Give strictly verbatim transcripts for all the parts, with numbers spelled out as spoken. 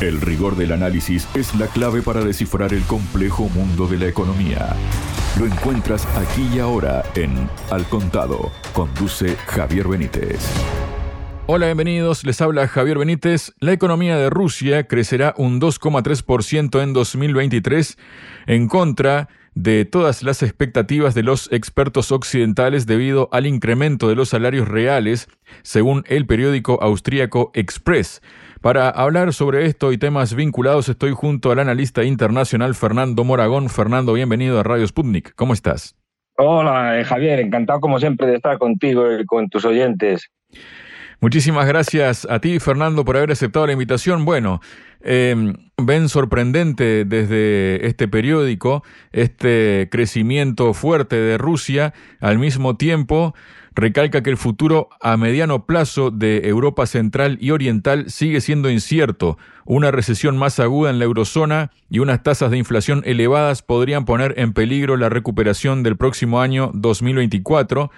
El rigor del análisis es la clave para descifrar el complejo mundo de la economía. Lo encuentras aquí y ahora en Al Contado. Conduce Javier Benítez. Hola, bienvenidos. Les habla Javier Benítez. La economía de Rusia crecerá un dos coma tres por ciento en dos mil veintitrés, en contra de todas las expectativas de los expertos occidentales debido al incremento de los salarios reales, según el periódico austríaco Express. Para hablar sobre esto y temas vinculados, estoy junto al analista internacional Fernando Moragón. Fernando, bienvenido a Radio Sputnik. ¿Cómo estás? Hola, eh, Javier. Encantado, como siempre, de estar contigo y con tus oyentes. Muchísimas gracias a ti, Fernando, por haber aceptado la invitación. Bueno, eh, ven sorprendente desde este periódico este crecimiento fuerte de Rusia. Al mismo tiempo, recalca que el futuro a mediano plazo de Europa Central y Oriental sigue siendo incierto. Una recesión más aguda en la eurozona y unas tasas de inflación elevadas podrían poner en peligro la recuperación del próximo año dos mil veinticuatro.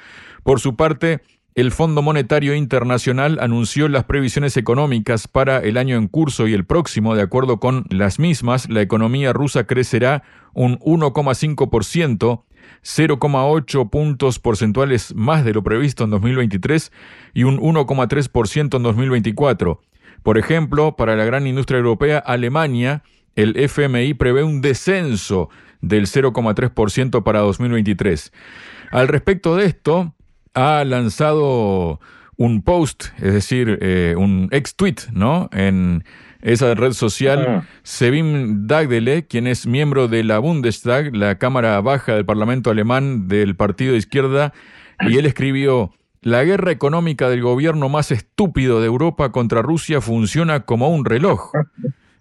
Por su parte, el Fondo Monetario Internacional anunció las previsiones económicas para el año en curso y el próximo. De acuerdo con las mismas, la economía rusa crecerá un uno coma cinco por ciento, cero coma ocho puntos porcentuales más de lo previsto en dos mil veintitrés y un uno coma tres por ciento en dos mil veinticuatro. Por ejemplo, para la gran industria europea, Alemania, el F M I prevé un descenso del cero coma tres por ciento para dos mil veintitrés. Al respecto de esto, ha lanzado un post, es decir, eh, un ex-tweet, ¿no?, en esa red social, Sevim Dagdelen, quien es miembro de la Bundestag, la Cámara Baja del Parlamento Alemán del Partido de Izquierda, y él escribió: la guerra económica del gobierno más estúpido de Europa contra Rusia funciona como un reloj,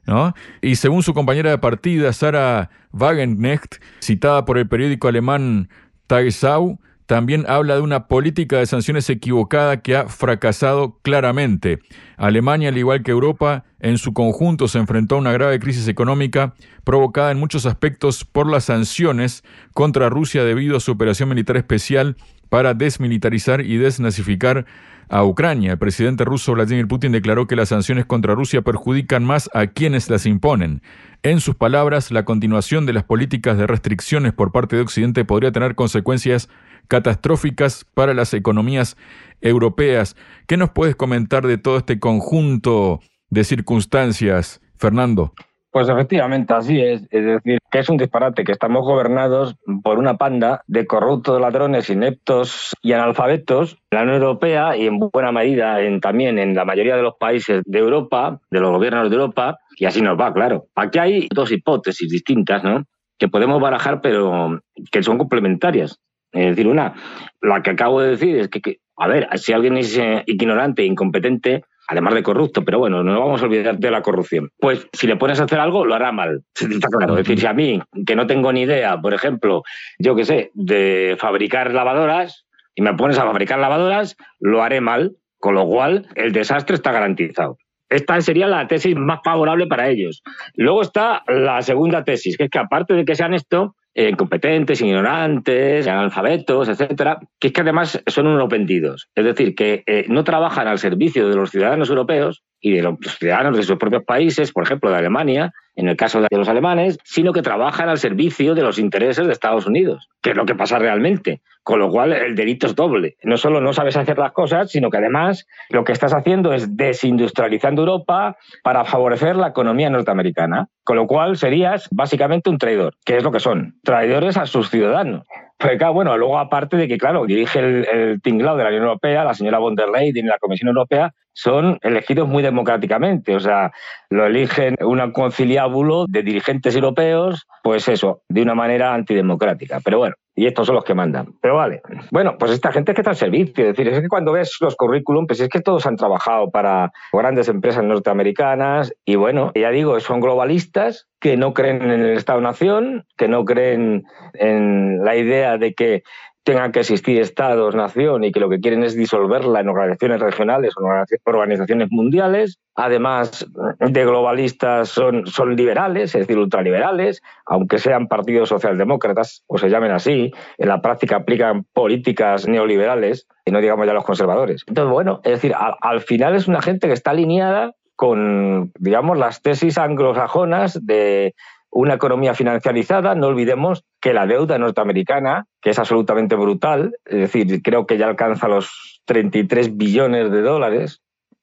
¿no? Y según su compañera de partida, Sara Wagenknecht, citada por el periódico alemán Tagesschau, también habla de una política de sanciones equivocada que ha fracasado claramente. Alemania, al igual que Europa, en su conjunto se enfrentó a una grave crisis económica provocada en muchos aspectos por las sanciones contra Rusia debido a su operación militar especial para desmilitarizar y desnazificar a Ucrania. El presidente ruso Vladímir Putin declaró que las sanciones contra Rusia perjudican más a quienes las imponen. En sus palabras, la continuación de las políticas de restricciones por parte de Occidente podría tener consecuencias catastróficas para las economías europeas. ¿Qué nos puedes comentar de todo este conjunto de circunstancias, Fernando? Pues efectivamente, así es. Es decir, que es un disparate, que estamos gobernados por una panda de corruptos ladrones, ineptos y analfabetos. La Unión Europea, y en buena medida en, también en la mayoría de los países de Europa, de los gobiernos de Europa, y así nos va, claro. Aquí hay dos hipótesis distintas, ¿no?, que podemos barajar, pero que son complementarias. Es decir, una, la que acabo de decir, es que, que a ver, si alguien es eh, ignorante, incompetente, además de corrupto, pero bueno, no vamos a olvidar de la corrupción, pues si le pones a hacer algo, lo hará mal. Está claro. Es decir, si a mí, que no tengo ni idea, por ejemplo, yo qué sé, de fabricar lavadoras, y me pones a fabricar lavadoras, lo haré mal, con lo cual el desastre está garantizado. Esta sería la tesis más favorable para ellos. Luego está la segunda tesis, que es que aparte de que sean esto, incompetentes, ignorantes, analfabetos, etcétera, que es que además son unos vendidos. Es decir, que eh, no trabajan al servicio de los ciudadanos europeos y de los ciudadanos de sus propios países, por ejemplo, de Alemania, en el caso de los alemanes, sino que trabajan al servicio de los intereses de Estados Unidos, que es lo que pasa realmente. Con lo cual, el delito es doble. No solo no sabes hacer las cosas, sino que además lo que estás haciendo es desindustrializando Europa para favorecer la economía norteamericana. Con lo cual, serías básicamente un traidor, que es lo que son, traidores a sus ciudadanos. Pero claro, bueno, luego aparte de que, claro, dirige el, el tinglado de la Unión Europea, la señora von der Leyen y la Comisión Europea, son elegidos muy democráticamente. O sea, lo eligen un conciliábulo de dirigentes europeos, pues eso, de una manera antidemocrática. Pero bueno, y estos son los que mandan. Pero vale. Bueno, pues esta gente es que está al servicio. Es decir, es que cuando ves los currículum, pues es que todos han trabajado para grandes empresas norteamericanas y bueno, ya digo, son globalistas que no creen en el Estado-Nación, que no creen en la idea de que tengan que existir Estados-Nación y que lo que quieren es disolverla en organizaciones regionales o organizaciones mundiales. Además de globalistas, son, son liberales, es decir, ultraliberales, aunque sean partidos socialdemócratas o se llamen así, en la práctica aplican políticas neoliberales y no digamos ya los conservadores. Entonces, bueno, es decir, al, al final es una gente que está alineada con, digamos, las tesis anglosajonas de una economía financiarizada. No olvidemos que la deuda norteamericana, que es absolutamente brutal, es decir, creo que ya alcanza los treinta y tres billones de dólares,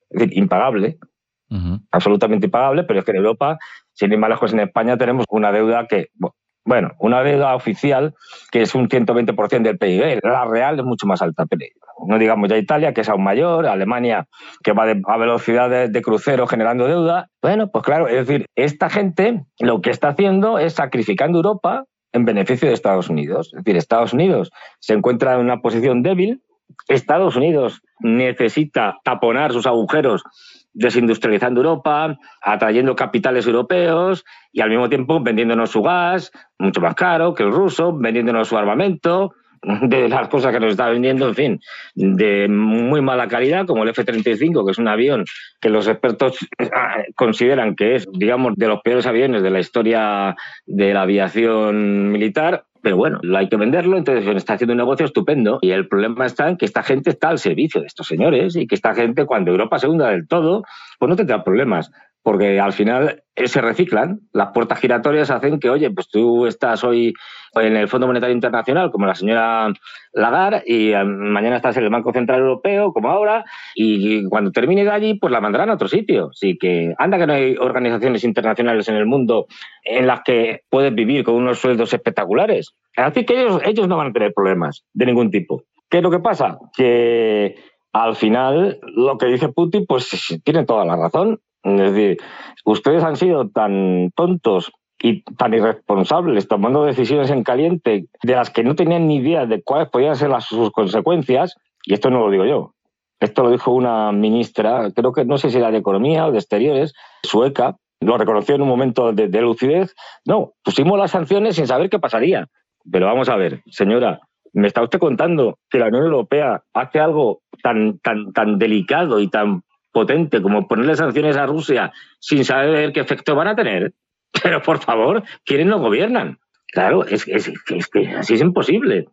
es decir, impagable, uh-huh. absolutamente impagable, pero es que en Europa, sin ir más lejos, en España tenemos una deuda que, bueno, una deuda oficial que es un ciento veinte por ciento del P I B, la real es mucho más alta, pero no digamos ya Italia, que es aún mayor, Alemania, que va de, a velocidades de crucero generando deuda. Bueno, pues claro, es decir, esta gente lo que está haciendo es sacrificando Europa en beneficio de Estados Unidos. Es decir, Estados Unidos se encuentra en una posición débil, Estados Unidos necesita taponar sus agujeros desindustrializando Europa, atrayendo capitales europeos y al mismo tiempo vendiéndonos su gas, mucho más caro que el ruso, vendiéndonos su armamento, de las cosas que nos está vendiendo, en fin, de muy mala calidad, como el F treinta y cinco, que es un avión que los expertos consideran que es, digamos, de los peores aviones de la historia de la aviación militar. Pero bueno, hay que venderlo, entonces está haciendo un negocio estupendo. Y el problema está en que esta gente está al servicio de estos señores y que esta gente, cuando Europa se hunda del todo, pues no tendrá problemas, porque al final se reciclan. Las puertas giratorias hacen que, oye, pues tú estás hoy en el Fondo Monetario Internacional, como la señora Lagarde, y mañana estás en el Banco Central Europeo, como ahora, y cuando termines allí, pues la mandarán a otro sitio. Así que anda que no hay organizaciones internacionales en el mundo en las que puedes vivir con unos sueldos espectaculares. Así que ellos, ellos no van a tener problemas de ningún tipo. ¿Qué es lo que pasa? Que al final lo que dice Putin, pues tiene toda la razón. Es decir, ustedes han sido tan tontos y tan irresponsables tomando decisiones en caliente de las que no tenían ni idea de cuáles podían ser las, sus consecuencias. Y esto no lo digo yo, esto lo dijo una ministra, creo que no sé si era de Economía o de Exteriores, sueca, lo reconoció en un momento de, de lucidez. No, pusimos las sanciones sin saber qué pasaría. Pero vamos a ver, señora, me está usted contando que la Unión Europea hace algo tan, tan, tan delicado y tan potente como ponerle sanciones a Rusia sin saber qué efecto van a tener. Pero, por favor, ¿quiénes no gobiernan? Claro, es, es, es que así es imposible.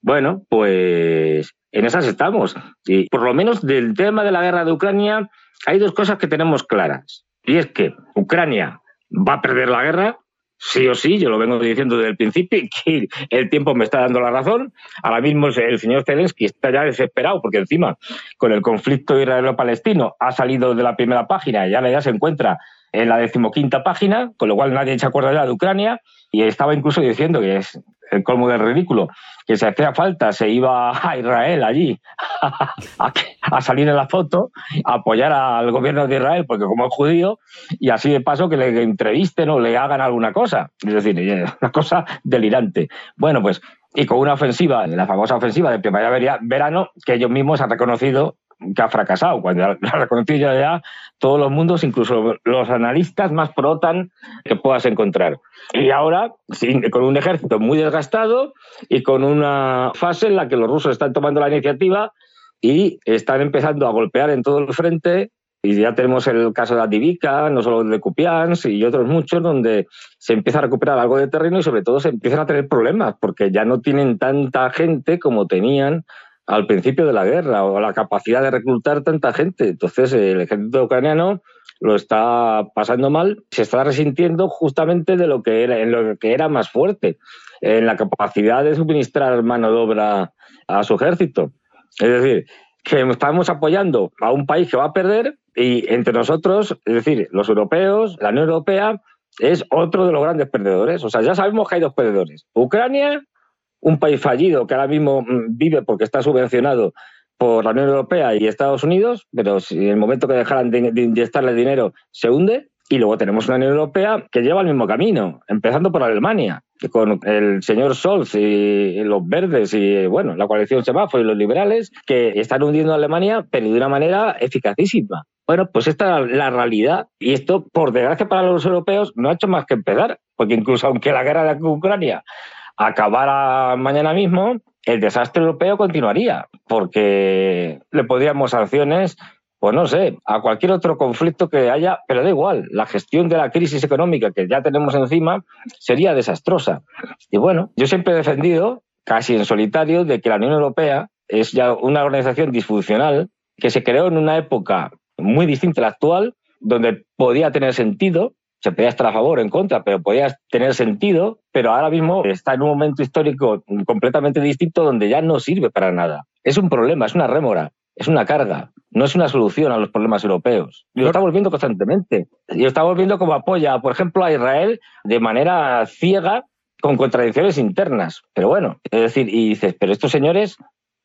Bueno, pues en esas estamos. Y por lo menos del tema de la guerra de Ucrania hay dos cosas que tenemos claras. Y es que Ucrania va a perder la guerra, sí o sí, yo lo vengo diciendo desde el principio, y que el tiempo me está dando la razón. Ahora mismo el señor Zelensky está ya desesperado, porque encima, con el conflicto israelo-palestino, ha salido de la primera página y ahora ya se encuentra en la decimoquinta página, con lo cual nadie se acuerda ya de Ucrania, y estaba incluso diciendo que es el colmo del ridículo, que si hacía falta se iba a Israel allí a, a, a salir en la foto, a apoyar al gobierno de Israel, porque como es judío, y así de paso que le entrevisten o le hagan alguna cosa. Es decir, una cosa delirante. Bueno, pues, y con una ofensiva, la famosa ofensiva de primavera-verano, que ellos mismos han reconocido que ha fracasado, cuando lo ha reconocido ya todos los mundos, incluso los analistas más pro OTAN que puedas encontrar. Y ahora, con un ejército muy desgastado y con una fase en la que los rusos están tomando la iniciativa y están empezando a golpear en todo el frente, y ya tenemos el caso de Avdika, no solo de Kupians y otros muchos, donde se empieza a recuperar algo de terreno y sobre todo se empiezan a tener problemas, porque ya no tienen tanta gente como tenían al principio de la guerra, o la capacidad de reclutar tanta gente. Entonces el ejército ucraniano lo está pasando mal, se está resintiendo justamente de lo que era, en lo que era más fuerte, en la capacidad de suministrar mano de obra a su ejército. Es decir, que estamos apoyando a un país que va a perder, y entre nosotros, es decir, los europeos, la Unión Europea, es otro de los grandes perdedores. O sea, ya sabemos que hay dos perdedores. Ucrania, un país fallido que ahora mismo vive porque está subvencionado por la Unión Europea y Estados Unidos, pero si en el momento que dejaran de inyectarle dinero se hunde. Y luego tenemos una Unión Europea que lleva el mismo camino, empezando por Alemania, con el señor Scholz y los verdes y, bueno, la coalición semáforo y los liberales, que están hundiendo a Alemania, pero de una manera eficacísima. Bueno, pues esta es la realidad, y esto, por desgracia para los europeos, no ha hecho más que empezar, porque incluso aunque la guerra de Ucrania acabara mañana mismo, el desastre europeo continuaría, porque le podríamos sanciones, pues no sé, a cualquier otro conflicto que haya, pero da igual, la gestión de la crisis económica que ya tenemos encima sería desastrosa. Y bueno, yo siempre he defendido, casi en solitario, de que la Unión Europea es ya una organización disfuncional que se creó en una época muy distinta a la actual, donde podía tener sentido, se podía estar a favor o en contra, pero podía tener sentido, pero ahora mismo está en un momento histórico completamente distinto donde ya no sirve para nada. Es un problema, es una rémora, es una carga, no es una solución a los problemas europeos. Y lo estamos viendo constantemente. Y lo estamos viendo como apoya, por ejemplo, a Israel de manera ciega, con contradicciones internas. Pero bueno, es decir, y dices, pero estos señores,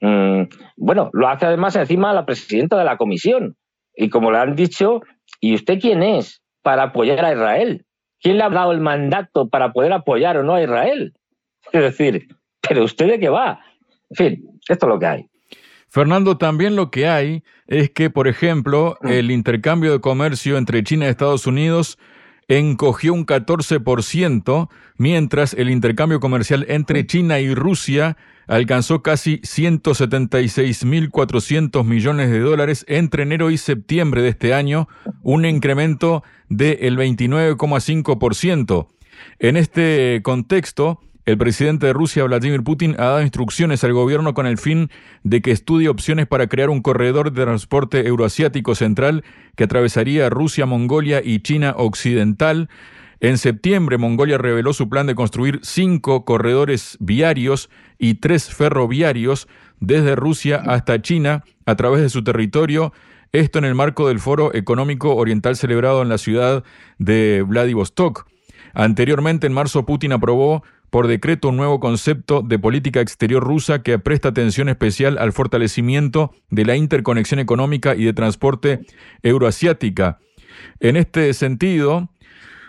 mmm, bueno, lo hace además encima la presidenta de la comisión. Y como le han dicho, ¿y usted quién es para apoyar a Israel? ¿Quién le ha dado el mandato para poder apoyar o no a Israel? Es decir, ¿pero usted de qué va? En fin, esto es lo que hay. Fernando, también lo que hay es que, por ejemplo, el intercambio de comercio entre China y Estados Unidos encogió un catorce por ciento, mientras el intercambio comercial entre China y Rusia alcanzó casi ciento setenta y seis mil cuatrocientos millones de dólares entre enero y septiembre de este año, un incremento del veintinueve coma cinco por ciento. En este contexto, el presidente de Rusia, Vladímir Putin, ha dado instrucciones al gobierno con el fin de que estudie opciones para crear un corredor de transporte euroasiático central que atravesaría Rusia, Mongolia y China occidental. En septiembre, Mongolia reveló su plan de construir cinco corredores viarios y tres ferroviarios desde Rusia hasta China a través de su territorio. Esto en el marco del Foro Económico Oriental celebrado en la ciudad de Vladivostok. Anteriormente, en marzo, Putin aprobó por decreto un nuevo concepto de política exterior rusa que presta atención especial al fortalecimiento de la interconexión económica y de transporte euroasiática. En este sentido,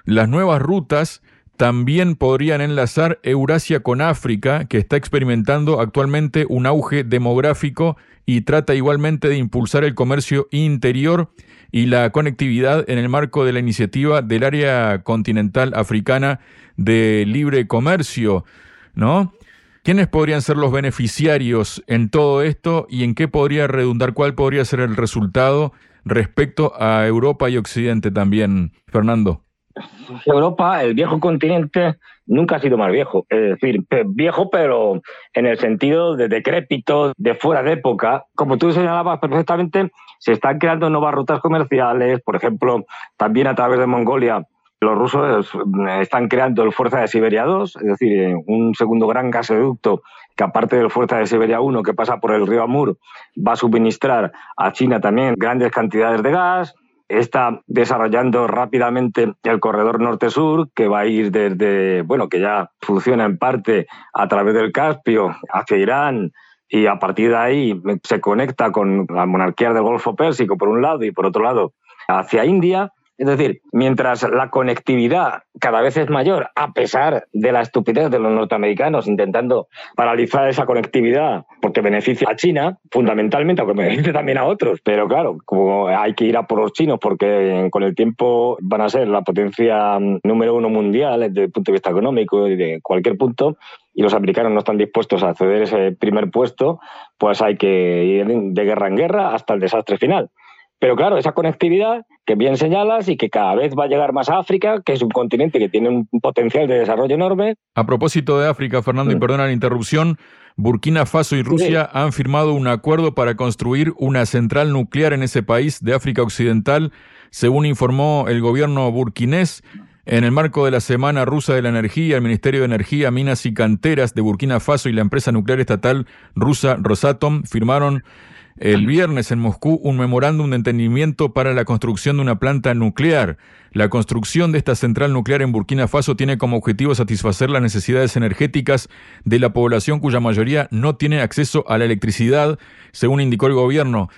las nuevas rutas también podrían enlazar Eurasia con África, que está experimentando actualmente un auge demográfico y trata igualmente de impulsar el comercio interior y la conectividad en el marco de la iniciativa del área continental africana de libre comercio, ¿no? ¿Quiénes podrían ser los beneficiarios en todo esto y en qué podría redundar, cuál podría ser el resultado respecto a Europa y Occidente también, Fernando? Europa, el viejo continente, nunca ha sido más viejo. Es decir, viejo, pero en el sentido de decrépito, de fuera de época. Como tú señalabas perfectamente, se están creando nuevas rutas comerciales. Por ejemplo, también a través de Mongolia, los rusos están creando el Fuerza de Siberia dos, es decir, un segundo gran gasoducto que, aparte del Fuerza de Siberia uno, que pasa por el río Amur, va a suministrar a China también grandes cantidades de gas. Está desarrollando rápidamente el corredor norte-sur, que va a ir desde, bueno, que ya funciona en parte a través del Caspio hacia Irán, y a partir de ahí se conecta con las monarquías del Golfo Pérsico, por un lado, y por otro lado hacia India. Es decir, mientras la conectividad cada vez es mayor, a pesar de la estupidez de los norteamericanos intentando paralizar esa conectividad porque beneficia a China, fundamentalmente, aunque beneficia también a otros. Pero claro, como hay que ir a por los chinos porque con el tiempo van a ser la potencia número uno mundial desde el punto de vista económico y de cualquier punto, y los americanos no están dispuestos a ceder ese primer puesto, pues hay que ir de guerra en guerra hasta el desastre final. Pero claro, esa conectividad que bien señalas y que cada vez va a llegar más a África, que es un continente que tiene un potencial de desarrollo enorme. A propósito de África, Fernando, y perdona la interrupción, Burkina Faso y Rusia sí. han firmado un acuerdo para construir una central nuclear en ese país de África Occidental, según informó el gobierno burkinés. En el marco de la Semana Rusa de la Energía, el Ministerio de Energía, Minas y Canteras de Burkina Faso y la empresa nuclear estatal rusa Rosatom firmaron el viernes en Moscú un memorándum de entendimiento para la construcción de una planta nuclear. La construcción de esta central nuclear en Burkina Faso tiene como objetivo satisfacer las necesidades energéticas de la población cuya mayoría no tiene acceso a la electricidad, según indicó el gobierno.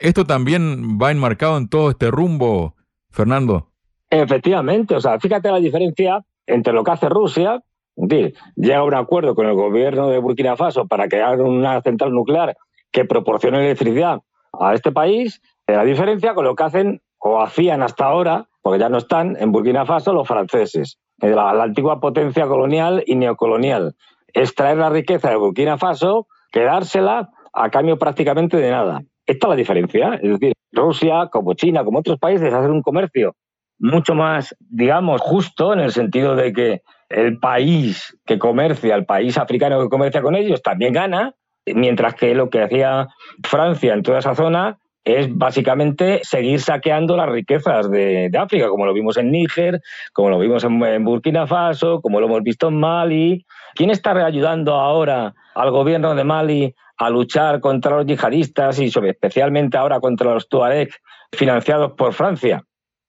Esto también va enmarcado en todo este rumbo, Fernando. Efectivamente, o sea, fíjate la diferencia entre lo que hace Rusia. Es decir, llega a un acuerdo con el gobierno de Burkina Faso para crear una central nuclear que proporciona electricidad a este país, la diferencia con lo que hacen o hacían hasta ahora, porque ya no están en Burkina Faso, los franceses, la, la antigua potencia colonial y neocolonial. Extraer la riqueza de Burkina Faso, quedársela a cambio prácticamente de nada. Esta es la diferencia. Es decir, Rusia, como China, como otros países, hacen un comercio mucho más, digamos, justo, en el sentido de que el país que comercia, el país africano que comercia con ellos, también gana, mientras que lo que hacía Francia en toda esa zona, es básicamente seguir saqueando las riquezas de, de África, como lo vimos en Níger, como lo vimos en, en Burkina Faso, como lo hemos visto en Mali. ¿Quién está ayudando ahora al gobierno de Mali a luchar contra los yihadistas y sobre, especialmente ahora contra los tuareg financiados por Francia?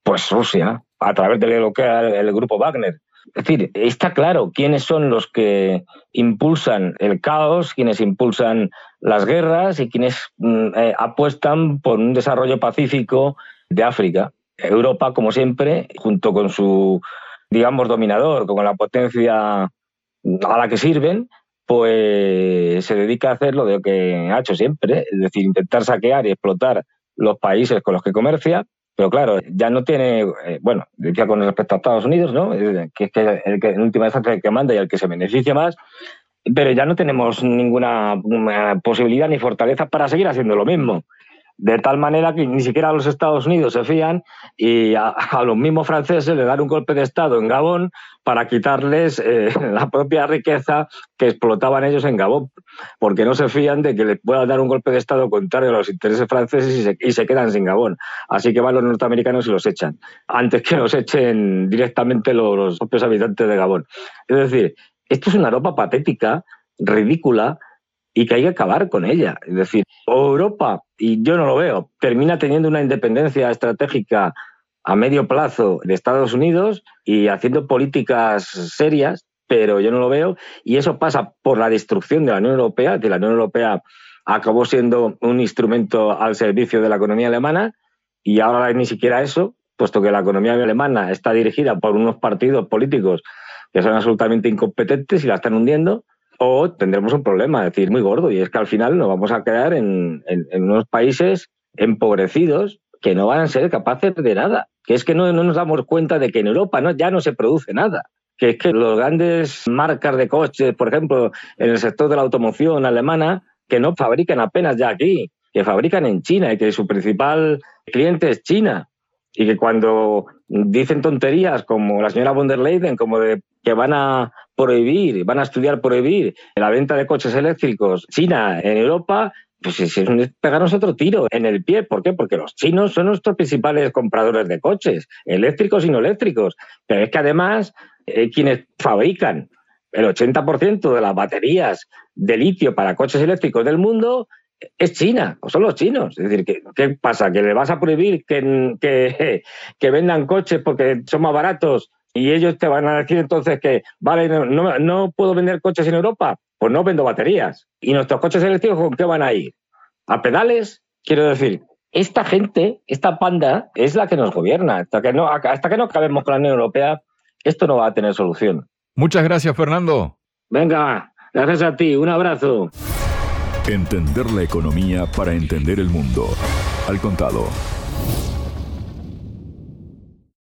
Pues Rusia, a través de lo que el grupo Wagner. Es decir, está claro quiénes son los que impulsan el caos, quiénes impulsan las guerras y quiénes eh, apuestan por un desarrollo pacífico de África. Europa, como siempre, junto con su, digamos, dominador, con la potencia a la que sirven, pues se dedica a hacer lo de lo que ha hecho siempre, es decir, intentar saquear y explotar los países con los que comercia. Pero claro, ya no tiene, bueno, decía con respecto a Estados Unidos, ¿no? Que es que el que en última instancia el que manda y el que se beneficia más, pero ya no tenemos ninguna posibilidad ni fortaleza para seguir haciendo lo mismo. De tal manera que ni siquiera los Estados Unidos se fían y a, a los mismos franceses le dan un golpe de Estado en Gabón para quitarles eh, la propia riqueza que explotaban ellos en Gabón, porque no se fían de que les pueda dar un golpe de Estado contrario a los intereses franceses y se, y se quedan sin Gabón. Así que van los norteamericanos y los echan, antes que los echen directamente los, los propios habitantes de Gabón. Es decir, esto es una Europa patética, ridícula, y que hay que acabar con ella. Es decir, Europa, y yo no lo veo, termina teniendo una independencia estratégica a medio plazo de Estados Unidos y haciendo políticas serias, pero yo no lo veo, y eso pasa por la destrucción de la Unión Europea, que la Unión Europea acabó siendo un instrumento al servicio de la economía alemana, y ahora ni siquiera eso, puesto que la economía alemana está dirigida por unos partidos políticos que son absolutamente incompetentes y la están hundiendo, o tendremos un problema, es decir, muy gordo, y es que al final nos vamos a quedar en, en, en unos países empobrecidos que no van a ser capaces de nada, que es que no, no nos damos cuenta de que en Europa no, ya no se produce nada, que es que las grandes marcas de coches, por ejemplo, en el sector de la automoción alemana, que no fabrican apenas ya aquí, que fabrican en China y que su principal cliente es China, y que cuando dicen tonterías como la señora von der Leyen, como de que van a prohibir, van a estudiar prohibir la venta de coches eléctricos China en Europa, pues es pegarnos otro tiro en el pie. ¿Por qué? Porque los chinos son nuestros principales compradores de coches, eléctricos y no eléctricos. Pero es que además eh, quienes fabrican el ochenta por ciento de las baterías de litio para coches eléctricos del mundo es China, o son los chinos. Es decir, ¿qué, qué pasa? ¿Que le vas a prohibir que, que, que vendan coches porque son más baratos? Y ellos te van a decir entonces que, vale, no, no puedo vender coches en Europa, pues no vendo baterías. ¿Y nuestros coches eléctricos con qué van a ir? ¿A pedales? Quiero decir, esta gente, esta panda, es la que nos gobierna. Hasta que no, hasta que no acabemos con la Unión Europea, esto no va a tener solución. Muchas gracias, Fernando. Venga, gracias a ti. Un abrazo. Entender la economía para entender el mundo. Al contado.